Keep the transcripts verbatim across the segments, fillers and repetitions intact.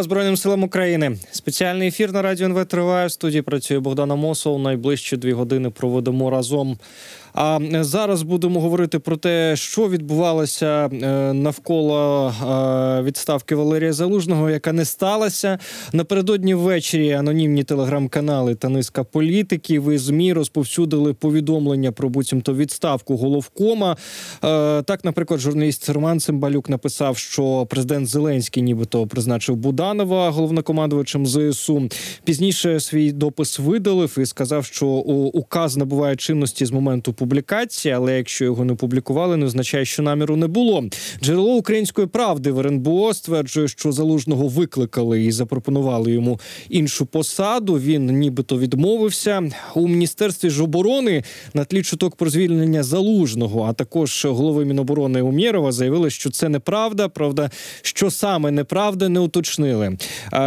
Збройним силам України. Спеціальний ефір на Радіо НВ триває. В студії працює Богдана Мосол. Найближчі дві години проведемо разом. А зараз будемо говорити про те, що відбувалося навколо відставки Валерія Залужного, яка не сталася. Напередодні ввечері анонімні телеграм-канали та низка політиків і ЗМІ розповсюдили повідомлення про буцімто відставку головкома. Так, наприклад, журналіст Роман Цимбалюк написав, що президент Зеленський нібито призначив Буданова головнокомандувачем ЗСУ. Пізніше свій допис видалив і сказав, що указ набуває чинності з моменту публікації. Публікації, але якщо його не публікували, не означає, що наміру не було. Джерело «Української правди» в РНБО стверджує, що Залужного викликали і запропонували йому іншу посаду. Він нібито відмовився. У Міністерстві ж оборони на тлі чуток про звільнення Залужного, а також голови Міноборони Ум'єрова заявили, що це неправда. Правда, що саме неправда, не уточнили.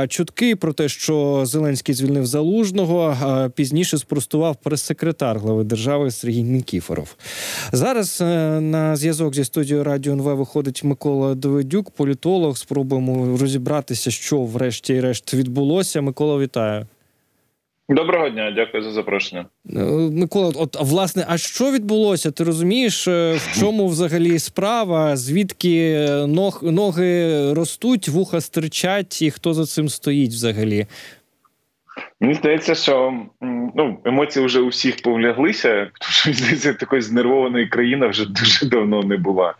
Чутки про те, що Зеленський звільнив Залужного, пізніше спростував прес-секретар глави держави Сергій Нікаренко Кіфоров. Зараз на зв'язок зі студією Радіо НВ виходить Микола Давидюк, політолог. Спробуємо розібратися, що врешті-решт відбулося. Микола, вітаю. Доброго дня, дякую за запрошення. Микола, от власне, а що відбулося? Ти розумієш, в чому взагалі справа? Звідки ног, ноги ростуть, вуха стирчать і хто за цим стоїть взагалі? Мені здається, що ну, емоції вже у всіх повляглися, тому що, мені здається, такої знервованої країни вже дуже давно не була.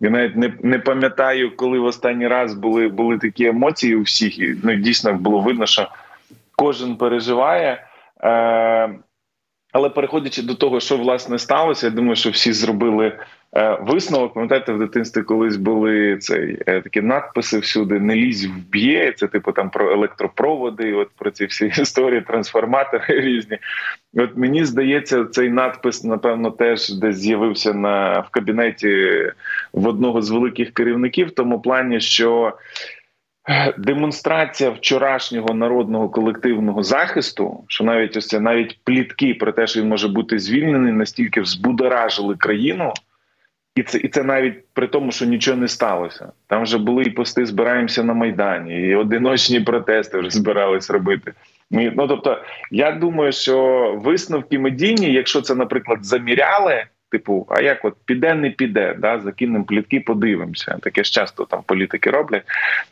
Я навіть не, не пам'ятаю, коли в останній раз були, були такі емоції у всіх. І, ну, дійсно було видно, що кожен переживає. Е- але переходячи до того, що, власне, сталося, я думаю, що всі зробили е- висновок. Пам'ятаєте, в дитинстві колись були цей, е- такі надписи всюди «Не лізь, вб'є», це типу там про електропроводи, от про ці всі історії, трансформатори різні. От мені здається, цей надпис, напевно, теж десь з'явився на, в кабінеті в одного з великих керівників, в тому плані, що демонстрація вчорашнього народного колективного захисту, що навіть ось це, навіть плітки про те, що він може бути звільнений, настільки взбудоражили країну, і це, і це навіть при тому, що нічого не сталося. Там вже були і пости «Збираємося на Майдані», і одиночні протести вже збирались робити. Ми, ну, тобто, я думаю, що висновки медійні, якщо це, наприклад, заміряли, типу, а як от піде, не піде, да, закинемо плітки, подивимося. Таке ж часто там політики роблять.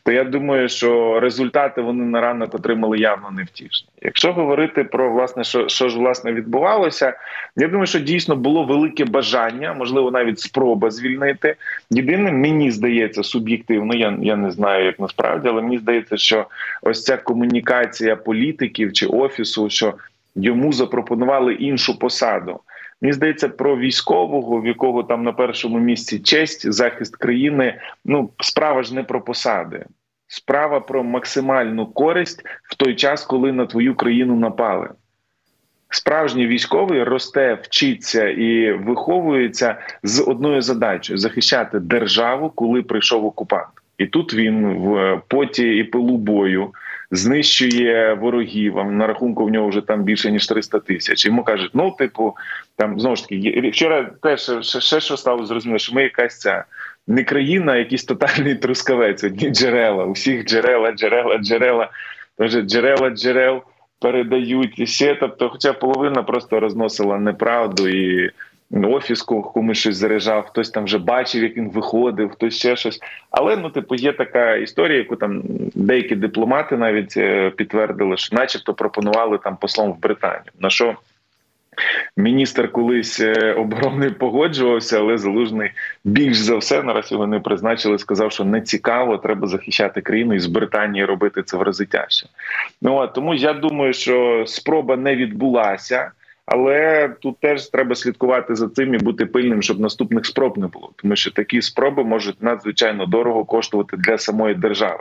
То я думаю, що результати вони на ранок отримали явно невтішні. Якщо говорити про, власне, що, що ж, власне, відбувалося, я думаю, що дійсно було велике бажання, можливо, навіть спроба звільнити. Єдине, мені здається, суб'єктивно, я, я не знаю, як насправді, але мені здається, що ось ця комунікація політиків чи офісу, що йому запропонували іншу посаду. Мені здається, про військового, в якого там на першому місці честь, захист країни, ну, справа ж не про посади. Справа про максимальну користь в той час, коли на твою країну напали. Справжній військовий росте, вчиться і виховується з одною задачею – захищати державу, коли прийшов окупант. І тут він в поті і пилу бою знищує ворогів, на рахунку в нього вже там більше, ніж триста тисяч. Йому кажуть, ну, типу, там, знову ж таки, вчора теж ще, ще що стало зрозуміло, що ми якась ця не країна, а якийсь тотальний трускавець, одні джерела, усіх джерела, джерела, джерела, тож джерела, джерел передають і все, тобто, хоча половина просто розносила неправду і... Офіс комусь щось заряджав, хтось там вже бачив, як він виходив, хтось ще щось. Але, ну, типу, є така історія, яку там деякі дипломати навіть підтвердили, що начебто пропонували там послам в Британію. На що міністр колись оборони погоджувався, але Залужний більш за все, нараз його не призначили, сказав, що не цікаво, треба захищати країну і з Британії робити це в рази тяжче. Ну, а тому я думаю, що спроба не відбулася. Але тут теж треба слідкувати за цим і бути пильним, щоб наступних спроб не було. Тому що такі спроби можуть надзвичайно дорого коштувати для самої держави.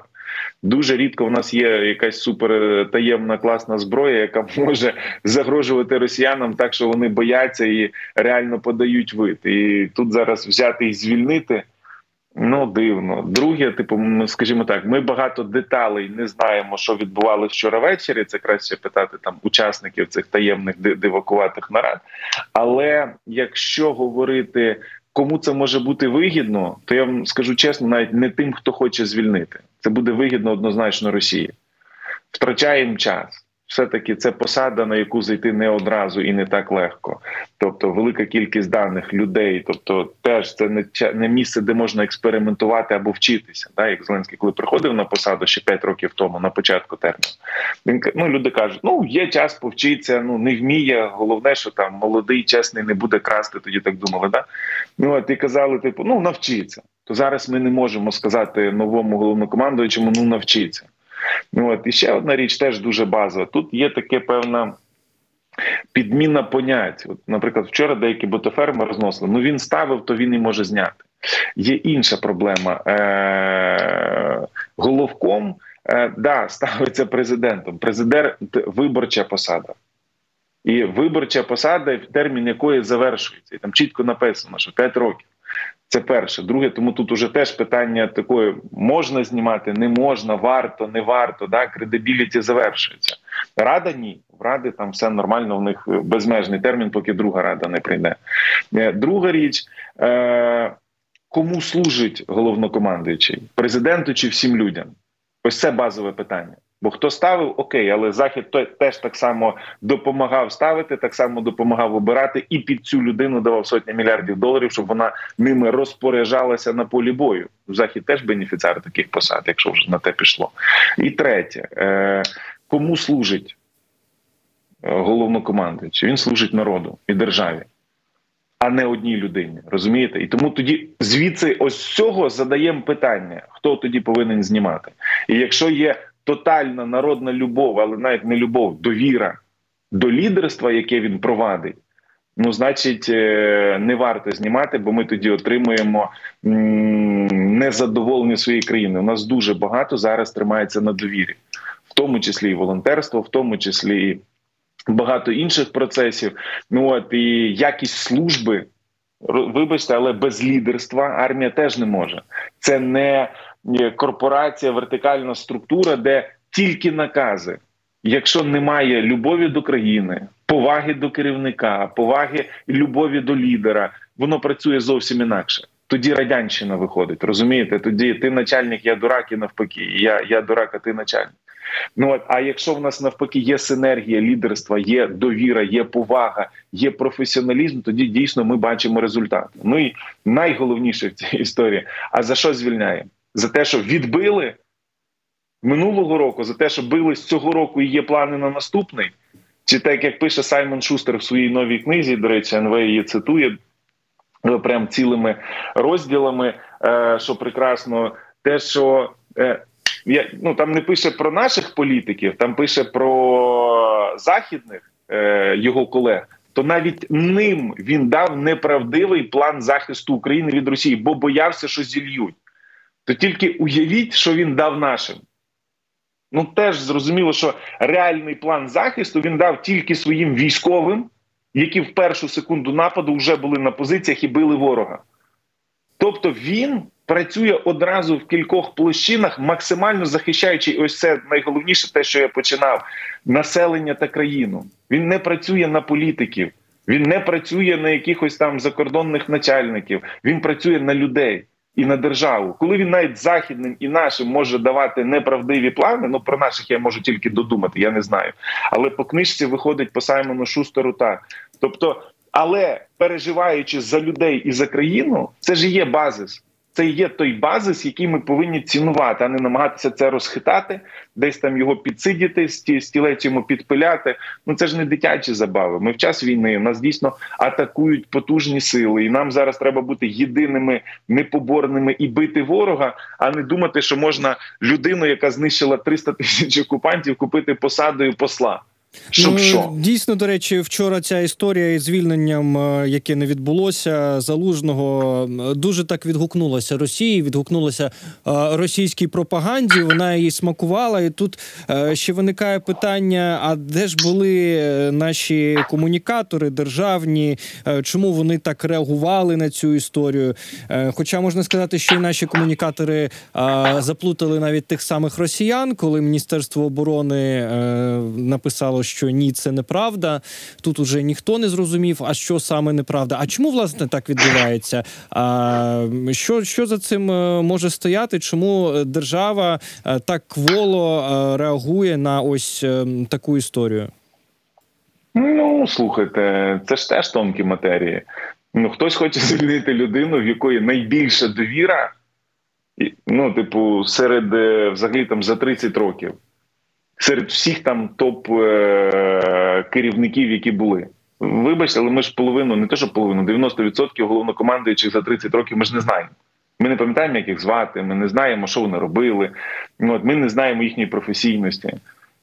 Дуже рідко в нас є якась супертаємна класна зброя, яка може загрожувати росіянам так, що вони бояться і реально подають вид. І тут зараз взяти і звільнити, ну, дивно. Друге, типу, скажімо так, ми багато деталей не знаємо, що відбувалося вчора ввечері, це краще питати там учасників цих таємних дивакуватих нарад. Але якщо говорити Кому це може бути вигідно, то я вам скажу чесно, навіть не тим, хто хоче звільнити. Це буде вигідно однозначно Росії. Втрачаємо час. Все-таки це посада, на яку зайти не одразу і не так легко. Тобто велика кількість даних, людей, тобто теж це не місце, де можна експериментувати або вчитися. Так? Як Зеленський, коли приходив на посаду ще п'ять років тому, на початку терміну, він, ну, люди кажуть, ну, є час повчитися, ну, не вміє, головне, що там молодий, чесний, не буде красти, тоді так думали, так? Ну, а ти казали, типу, ну, навчіться. То зараз ми не можемо сказати новому головнокомандуючому, ну, навчіться. От. І ще одна річ теж дуже базова. Тут є таке певна підміна понять. От, наприклад, вчора деякі ботоферми розносили. Ну, він ставив, то він і може зняти. Є інша проблема. Е-е, головком, е- да, ставиться президентом. Президент – виборча посада. І виборча посада, термін якої завершується. І там чітко написано, що п'ять років. Це перше. Друге, тому тут уже теж питання такої, можна знімати, не можна, варто, не варто, да? Кредибіліті завершується. Рада – ні. В Ради там все нормально, в них безмежний термін, поки друга Рада не прийде. Друга річ, кому служить головнокомандуючий? Президенту чи всім людям? Ось це базове питання. Бо хто ставив, окей, але Захід теж так само допомагав ставити, так само допомагав обирати і під цю людину давав сотні мільярдів доларів, щоб вона ними розпоряджалася на полі бою. Захід теж бенефіціар таких посад, якщо вже на те пішло. І третє, кому служить головнокомандуючий? Він служить народу і державі, а не одній людині, розумієте? І тому тоді звідси ось цього задаємо питання, хто тоді повинен знімати. І якщо є тотальна народна любов, але навіть не любов, довіра до лідерства, яке він провадить, ну, значить, не варто знімати, бо ми тоді отримуємо незадоволення своєї країни. У нас дуже багато зараз тримається на довірі, в тому числі і волонтерство, в тому числі і багато інших процесів. Ну, от, і якість служби, вибачте, але без лідерства армія теж не може. Це не корпорація, вертикальна структура, де тільки накази. Якщо немає любові до країни, поваги до керівника, поваги і любові до лідера, воно працює зовсім інакше. Тоді радянщина виходить, розумієте? Тоді ти начальник, я дурак, і навпаки. Я, я дурак, а ти начальник. Ну, от, а якщо в нас навпаки є синергія лідерства, є довіра, є повага, є професіоналізм, тоді дійсно ми бачимо результат. Ну і найголовніше в цій історії, а за що звільняємо? За те, що відбили минулого року, за те, що били з цього року і є плани на наступний. Чи так, як пише Саймон Шустер в своїй новій книзі, до речі, ен ве її цитує прям цілими розділами, що прекрасно, те, що... Ну, там не пише про наших політиків, там пише про західних його колег, то навіть ним він дав неправдивий план захисту України від Росії, бо боявся, що зільють. То тільки уявіть, що він дав нашим. Ну, теж зрозуміло, що реальний план захисту він дав тільки своїм військовим, які в першу секунду нападу вже були на позиціях і били ворога. Тобто він працює одразу в кількох площинах, максимально захищаючи, ось це найголовніше, те, що я починав, населення та країну. Він не працює на політиків, він не працює на якихось там закордонних начальників, він працює на людей і на державу. Коли він навіть західним і нашим може давати неправдиві плани, ну, про наших я можу тільки додумати, я не знаю. Але по книжці виходить по Саймону Шустеру так. Тобто, але переживаючи за людей і за країну, це ж є базис. Це є той базис, який ми повинні цінувати, а не намагатися це розхитати, десь там його підсидіти, стілець йому підпиляти. Ну це ж не дитячі забави. Ми в час війни, нас дійсно атакують потужні сили, і нам зараз треба бути єдиними, непоборними і бити ворога, а не думати, що можна людину, яка знищила триста тисяч окупантів, купити посадою посла. Щоб ну, що? Дійсно, до речі, вчора ця історія із звільненням, яке не відбулося, Залужного, дуже так відгукнулася Росії, відгукнулася російській пропаганді, вона її смакувала, і тут ще виникає питання, а де ж були наші комунікатори державні, чому вони так реагували на цю історію? Хоча можна сказати, що і наші комунікатори заплутали навіть тих самих росіян, коли Міністерство оборони написало сказало, що ні, це неправда. Тут уже ніхто не зрозумів, а що саме неправда. А чому, власне, так відбувається? А що, що за цим може стояти? Чому держава так кволо реагує на ось таку історію? Ну, слухайте, це ж теж тонкі матерії. Ну, хтось хоче звільнити людину, в якої найбільша довіра, ну, типу, серед, взагалі, там, за тридцять років. Серед всіх там топ-керівників, які були. Вибачте, але ми ж половину, не те, що половину, дев'яносто відсотків головнокомандуючих за тридцять років ми ж не знаємо. Ми не пам'ятаємо, як їх звати, ми не знаємо, що вони робили, от, ми не знаємо їхньої професійності.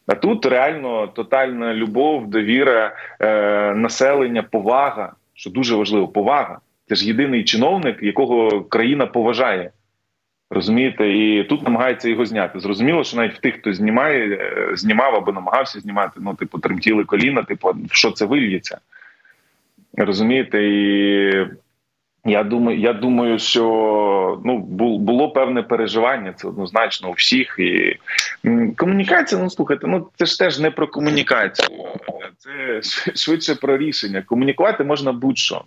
А тут реально тотальна любов, довіра, е- населення, повага, що дуже важливо, повага. Це ж єдиний чиновник, якого країна поважає. Розумієте? І тут намагаються його зняти. Зрозуміло, що навіть в тих, хто знімає, знімав або намагався знімати, ну, типу, тремтіли коліна, типу, що це вильється? Розумієте? І я думаю, я думаю, що, ну, було певне переживання, це однозначно у всіх. І комунікація, ну, слухайте, ну, це ж теж не про комунікацію. Це швидше про рішення. Комунікувати можна будь-що.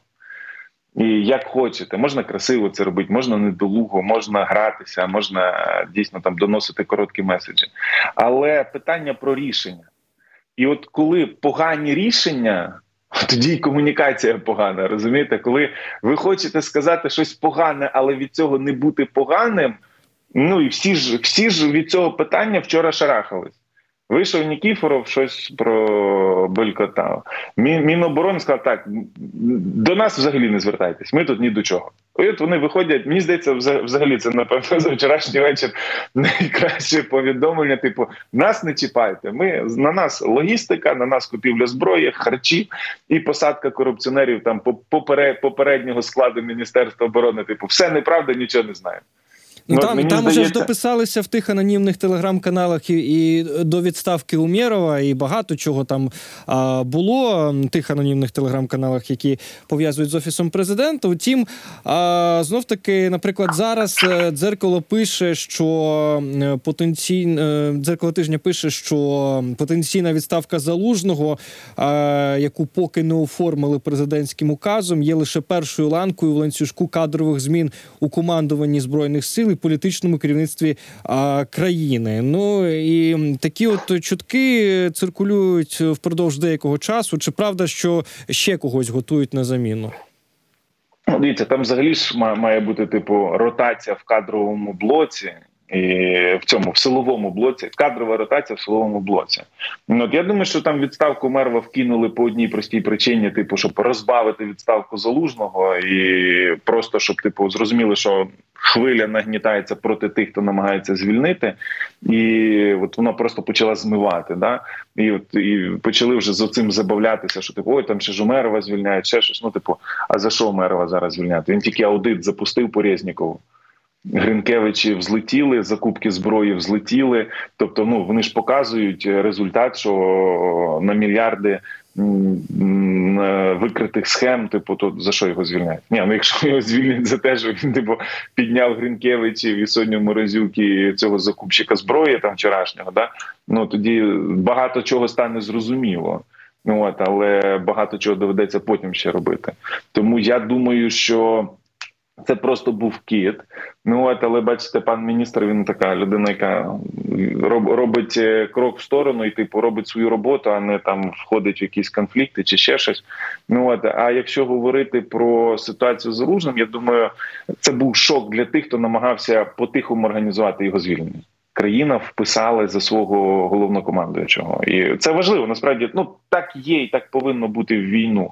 І як хочете. Можна красиво це робити, можна недолуго, можна гратися, можна дійсно там доносити короткі меседжі. Але питання про рішення. І от коли погані рішення, тоді і комунікація погана, розумієте? Коли ви хочете сказати щось погане, але від цього не бути поганим, ну і всі ж, всі ж від цього питання вчора шарахались. Вийшов Нікіфоров, щось про белькотав. Міноборон сказав, так, до нас взагалі не звертайтесь, ми тут ні до чого. І от вони виходять, мені здається, взагалі це, напевно, за вчорашній вечір найкраще повідомлення, типу, нас не чіпайте, ми, на нас логістика, на нас купівля зброї, харчі і посадка корупціонерів там попереднього складу Міністерства оборони, типу, все неправда, нічого не знаємо. Ну, ну, там там вже ж дописалися в тих анонімних телеграм-каналах і, і до відставки Ум'єрова, і багато чого там а, було в тих анонімних телеграм-каналах, які пов'язують з Офісом Президента. Утім, а, знов-таки, наприклад, зараз «Дзеркало» пише, що потенційно, «Дзеркало тижня» пише, що потенційна відставка Залужного, а, яку поки не оформили президентським указом, є лише першою ланкою в ланцюжку кадрових змін у командуванні Збройних сил і політичному керівництві а, країни. Ну, і такі от чутки циркулюють впродовж деякого часу. Чи правда, що ще когось готують на заміну? Ну, дивіться, там взагалі ж має бути, типу, ротація в кадровому блоці, і в цьому, в силовому блоці, кадрова ротація в силовому блоці. От я думаю, що там відставку Мерва вкинули по одній простій причині, типу, щоб розбавити відставку Залужного і просто, щоб, типу, зрозуміли, що хвиля нагнітається проти тих, хто намагається звільнити, і от вона просто почала змивати, да? І от і почали вже за цим забавлятися, що типу, ой, там ще ж Умєрова звільняють, ще щось, ну, типу, а за що Умєрова зараз звільняти? Він тільки аудит запустив по Рєзнікову. Гринкевичі взлетіли, закупки зброї взлетіли, тобто, ну, вони ж показують результат, що на мільярди викритих схем, типу, то за що його звільняють? Ні, ну якщо його звільнять за те, що він, типу, підняв Гринкевичів і Соню Морозюк і цього закупщика зброї там вчорашнього, да? Ну, тоді багато чого стане зрозуміло. От, але багато чого доведеться потім ще робити. Тому я думаю, що це просто був кіт. Ну, от, але, бачите, пан міністр, він така людина, яка робить крок в сторону і, типу, робить свою роботу, а не там входить в якісь конфлікти чи ще щось. Ну, от, а якщо говорити про ситуацію з Залужним, я думаю, це був шок для тих, хто намагався по-тихому організувати його звільнення. Країна вписала за свого головнокомандуючого. І це важливо, насправді, ну, так є і так повинно бути в війну.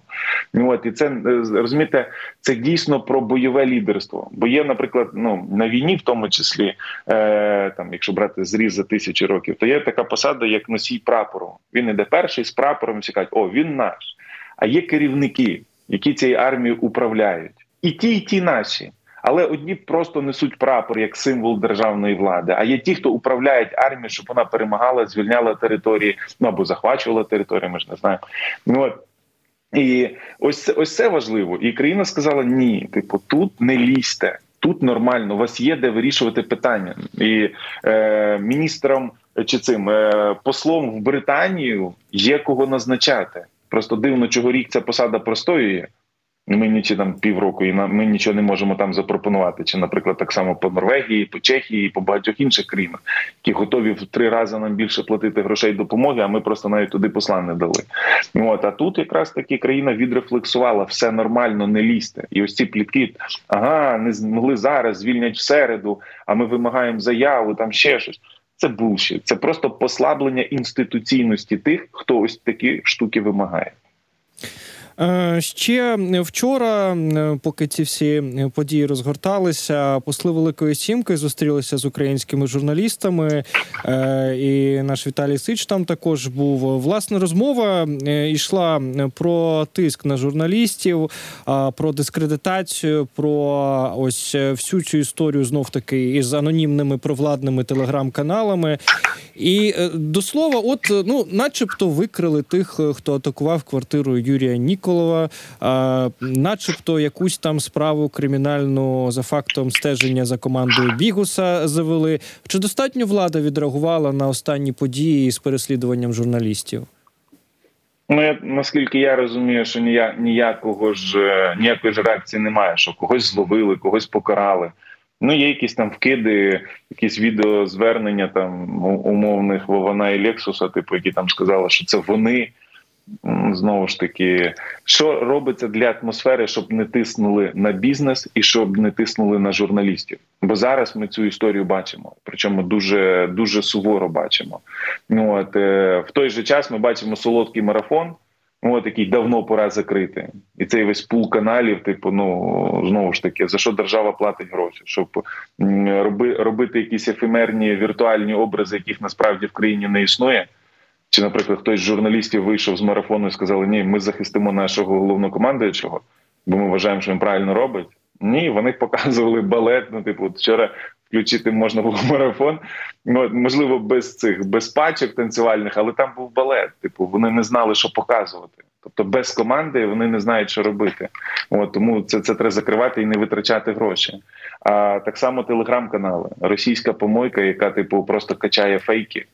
От, і це, розумієте, це дійсно про бойове лідерство. Бо є, наприклад, ну, на війні, в тому числі, е, там, якщо брати зріз за тисячі років, то є така посада, як носій прапору. Він іде перший з прапором, всі кажуть, о, він наш. А є керівники, які цією армією управляють. І ті, і ті наші. Але одні просто несуть прапор як символ державної влади, а є ті, хто управляють армією, щоб вона перемагала, звільняла території, ну або захвачувала території, ми ж не знаємо. Ну, от. І ось, ось це важливо. І країна сказала, ні, типу, тут не лізьте, тут нормально, у вас є де вирішувати питання. І е, міністром чи цим послом в Британію є кого назначати. Просто дивно, чого рік ця посада простоює. Ми нічі там півроку, і ми нічого не можемо там запропонувати. Чи, наприклад, так само по Норвегії, по Чехії, по багатьох інших країнах, які готові в три рази нам більше платити грошей допомоги, а ми просто навіть туди посла не дали. От, а тут якраз таки країна відрефлексувала, все нормально, не лізьте. І ось ці плітки, ага, не змогли зараз, звільнять в середу, а ми вимагаємо заяву, там ще щось. Це булшіт. Це просто послаблення інституційності тих, хто ось такі штуки вимагає. Ще вчора, поки ці всі події розгорталися, посли Великої Сімки зустрілися з українськими журналістами, і наш Віталій Сич там також був. Власне, розмова йшла про тиск на журналістів, про дискредитацію, про ось всю цю історію, знов-таки, із анонімними провладними телеграм-каналами. І, до слова, от, ну, начебто викрили тих, хто атакував квартиру Юрія Ніко, А, начебто якусь там справу кримінальну за фактом стеження за командою Бігуса завели. Чи достатньо влада відреагувала на останні події з переслідуванням журналістів? Ну, я, наскільки я розумію, що нія, ніякого ж, ніякої ж реакції немає, що когось зловили, когось покарали. Ну, є якісь там вкиди, якісь відеозвернення там умовних Вовона і Лексуса, типу, які там сказали, що це вони. Знову ж таки, що робиться для атмосфери, щоб не тиснули на бізнес і щоб не тиснули на журналістів? Бо зараз ми цю історію бачимо, причому дуже, дуже суворо бачимо. От, в той же час ми бачимо солодкий марафон, от, який давно пора закрити. І цей весь пул каналів, типу, ну, знову ж таки, за що держава платить гроші? Щоб роби, робити якісь ефемерні віртуальні образи, яких насправді в країні не існує. Чи, наприклад, хтось з журналістів вийшов з марафону і сказали, ні, ми захистимо нашого головнокомандуючого, бо ми вважаємо, що він правильно робить. Ні, вони показували балет, ну, типу, от вчора включити можна було марафон, ну, можливо, без цих, без пачок танцювальних, але там був балет, типу, вони не знали, що показувати. Тобто без команди вони не знають, що робити. От, тому це, це треба закривати і не витрачати гроші. А так само телеграм-канали, російська помойка, яка, типу, просто качає фейки,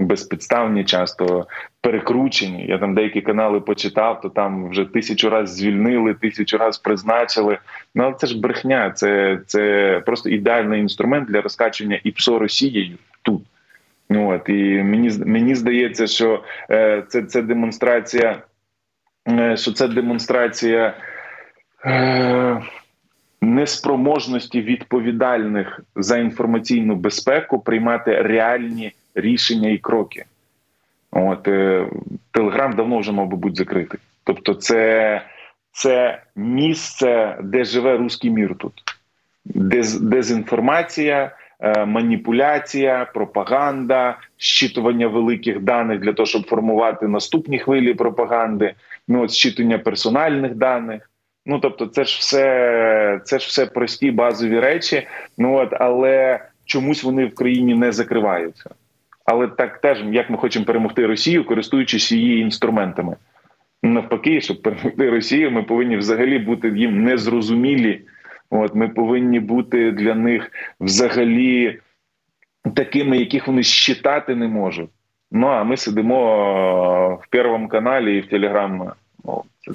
безпідставні часто, перекручені. Я там деякі канали почитав, то там вже тисячу раз звільнили, тисячу раз призначили. Ну, але це ж брехня, це, це просто ідеальний інструмент для розкачування ІПСО Росією тут. От, і мені, мені здається, що е, це, це демонстрація, е, що це демонстрація е, неспроможності відповідальних за інформаційну безпеку приймати реальні рішення і кроки. От, е, Телеграм давно вже мав би бути закритий. Тобто це, це місце, де живе руський мір тут. Дез, дезінформація, е, маніпуляція, пропаганда, зчитування великих даних для того, щоб формувати наступні хвилі пропаганди, ну, от, зчитування персональних даних. Ну, тобто це ж все, це ж все прості базові речі, ну, от, але чомусь вони в країні не закриваються. Але так теж, як ми хочемо перемогти Росію, користуючись її інструментами. Навпаки, щоб перемогти Росію, ми повинні взагалі бути їм незрозумілі. От, ми повинні бути для них взагалі такими, яких вони считати не можуть. Ну, а ми сидимо в Першому каналі і в Телеграмі.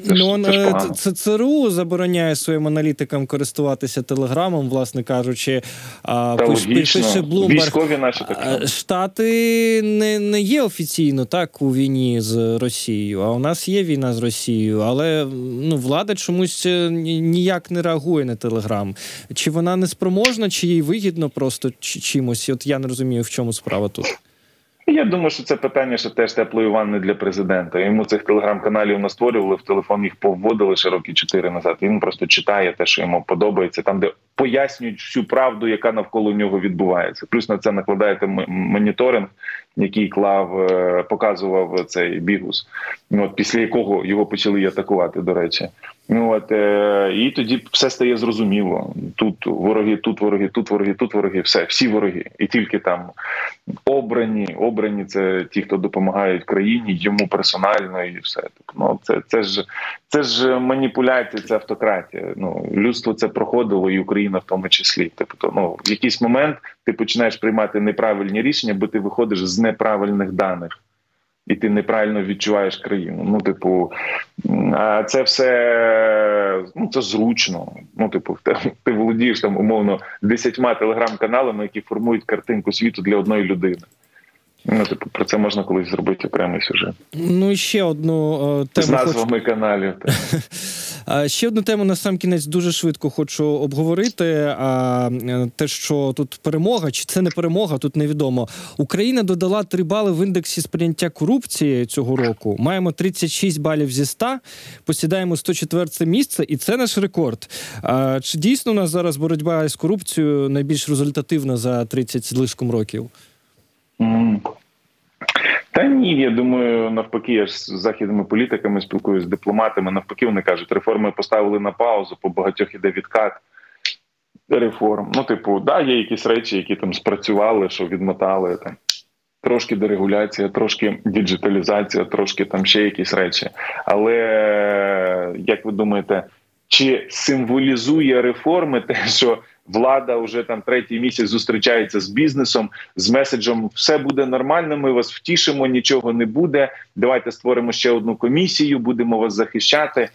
Це, ж, ну, це ЦРУ забороняє своїм аналітикам користуватися Телеграмом, власне кажучи. А, Та пиш, пише Bloomberg, Штати не, не є офіційно так у війні з Росією, а у нас є війна з Росією, але ну, влада чомусь ніяк не реагує на Телеграм. Чи вона не спроможна, чи їй вигідно просто чимось? От я не розумію, в чому справа тут. Я думаю, що це питання, що теж теплої ванни для президента. Йому цих телеграм-каналів настворювали, в телефон їх повводили ще роки чотири назад. Він просто читає те, що йому подобається, там, де пояснюють всю правду, яка навколо нього відбувається. Плюс на це накладаєте моніторинг, який клав, показував цей Бігус, от, після якого його почали атакувати, до речі. От, і тоді все стає зрозуміло. Тут вороги, тут вороги, тут вороги, тут вороги, все, всі вороги. І тільки там обрані, обрані – це ті, хто допомагають країні, йому персонально і все. Ну, це, це, ж, це ж маніпуляція, це автократія. Ну, людство це проходило і Україна в тому числі. Тобто, ну, в якийсь момент ти починаєш приймати неправильні рішення, бо ти виходиш з неправильних даних. І ти неправильно відчуваєш країну. Ну, типу, а це все, ну, це зручно. Ну, типу, ти володієш там, умовно, десятьма телеграм-каналами, які формують картинку світу для одної людини. Ну, типу, про це можна колись зробити окремий сюжет. Ну, і ще одну е, тему... З назвами хочу... каналів. Ще одну тему, на сам кінець, дуже швидко хочу обговорити. А, те, що тут перемога, чи це не перемога, тут невідомо. Україна додала три бали в індексі сприйняття корупції цього року. Маємо тридцять шість балів зі ста, посідаємо сто четверте місце, і це наш рекорд. А, чи дійсно у нас зараз боротьба з корупцією найбільш результативна за тридцять з лишком років? Та ні, я думаю, навпаки, я ж з західними політиками спілкуюся, з дипломатами, навпаки, вони кажуть, реформи поставили на паузу, по багатьох іде відкат реформ. Ну, типу, да, є якісь речі, які там спрацювали, що відмотали, там, трошки дерегуляція, трошки діджиталізація, трошки там ще якісь речі. Але, як ви думаєте, чи символізує реформи те, що влада вже там третій місяць зустрічається з бізнесом, з меседжем «все буде нормально, ми вас втішимо, нічого не буде, давайте створимо ще одну комісію, будемо вас захищати».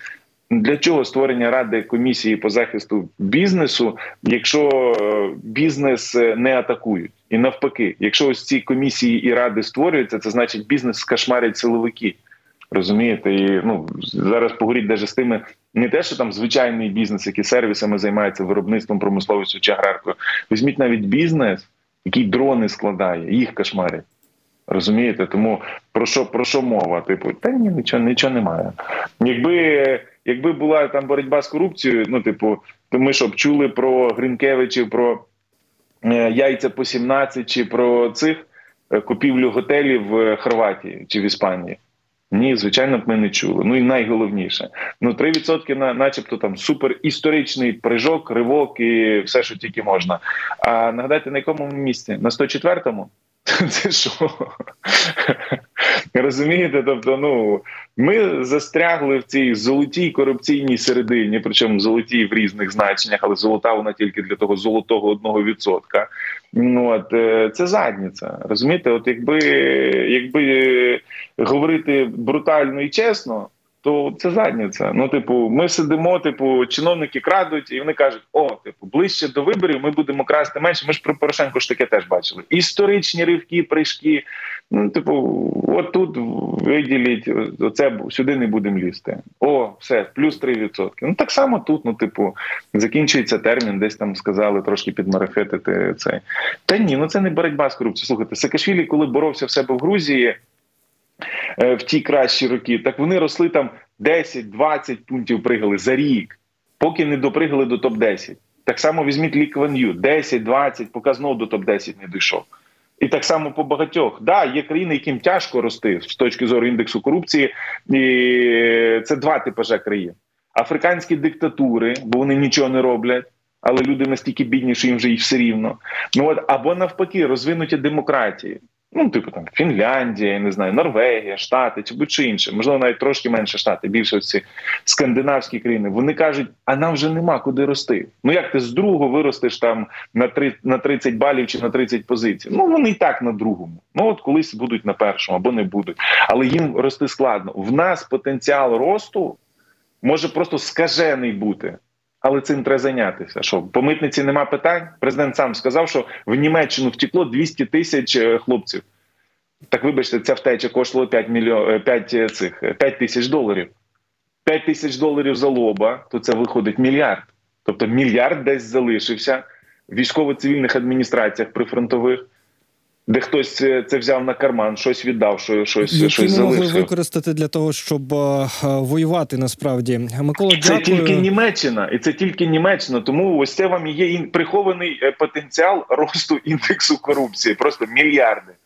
Для чого створення Ради комісії по захисту бізнесу, якщо бізнес не атакують? І навпаки, якщо ось ці комісії і ради створюються, це значить бізнес скашмарять силовики. Розумієте? І ну, зараз поговоріть навіть з тими, не те, що там звичайний бізнес, який сервісами займається, виробництвом, промисловістю чи аграркою. Візьміть навіть бізнес, який дрони складає, їх кошмарять. Розумієте? Тому про що, про що мова? Типу, та ні, нічого, нічого немає. Якби, якби була там боротьба з корупцією, ну, типу, то ми щоб чули про Гринкевичів, про яйця по сімнадцять, чи про цих купівлю готелів в Хорватії чи в Іспанії. Ні, звичайно, б ми не чули. Ну і найголовніше. Ну, три відсотки начебто там супер історичний прижок, ривок і все, що тільки можна. А нагадайте, на якому місці? На сто четвертому? Це що? Розумієте? Тобто, ну, ми застрягли в цій золотій корупційній середині, причому золотій в різних значеннях, але золота вона тільки для того золотого одного відсотка. Ну, от, це задниця. Розумієте? От якби, якби говорити брутально і чесно, то це задниця. Ну, типу, ми сидимо, типу, чиновники крадуть, і вони кажуть, о, типу, ближче до виборів ми будемо красти менше. Ми ж про Порошенко ж таке теж бачили. Історичні ривки, прижки. Ну, типу, от тут виділіть, оце, сюди не будемо лізти. О, все, плюс три відсотки. Ну, так само тут, ну, типу, закінчується термін, десь там сказали трошки підмарафетити цей. Та ні, ну це не боротьба з корупцією. Слухайте, Саакашвілі, коли боровся в себе в Грузії, в ті кращі роки, так вони росли там десять-двадцять пунктів пригали за рік, поки не допригали до топ десять. Так само візьміть Ліквеню, десять-двадцять, поки знов до топ десять не дійшов. І так само по багатьох. Да, є країни, яким тяжко рости з точки зору індексу корупції, і це два типажа країн. Африканські диктатури, бо вони нічого не роблять, але люди настільки бідні, що їм вже і все рівно. Ну, от, або навпаки, розвинуті демократії. Ну, типу, там, Фінляндія, я не знаю, Норвегія, Штати, чи будь-що інше. Можливо, навіть трошки менше Штати, більше оці скандинавські країни. Вони кажуть, а нам вже нема куди рости. Ну, як ти з другого виростеш там на, три, на тридцять балів чи на тридцять позицій? Ну, вони і так на другому. Ну, от колись будуть на першому або не будуть. Але їм рости складно. В нас потенціал росту може просто скажений бути. Але цим треба зайнятися. Що, по митниці нема питань? Президент сам сказав, що в Німеччину втекло двісті тисяч хлопців. Так вибачте, ця втеча коштувала п'ять, мільйон, п'ять, цих, п'ять тисяч доларів. п'ять тисяч доларів за лоба, то це виходить мільярд. Тобто мільярд десь залишився в військово-цивільних адміністраціях прифронтових, де хтось це взяв на карман, щось віддав, що щось, щось залишив. Які могли використати для того, щоб а, воювати насправді. Микола, це дякую. Тільки Німеччина, і це тільки Німеччина. Тому ось це вам і є прихований потенціал росту індексу корупції. Просто мільярди.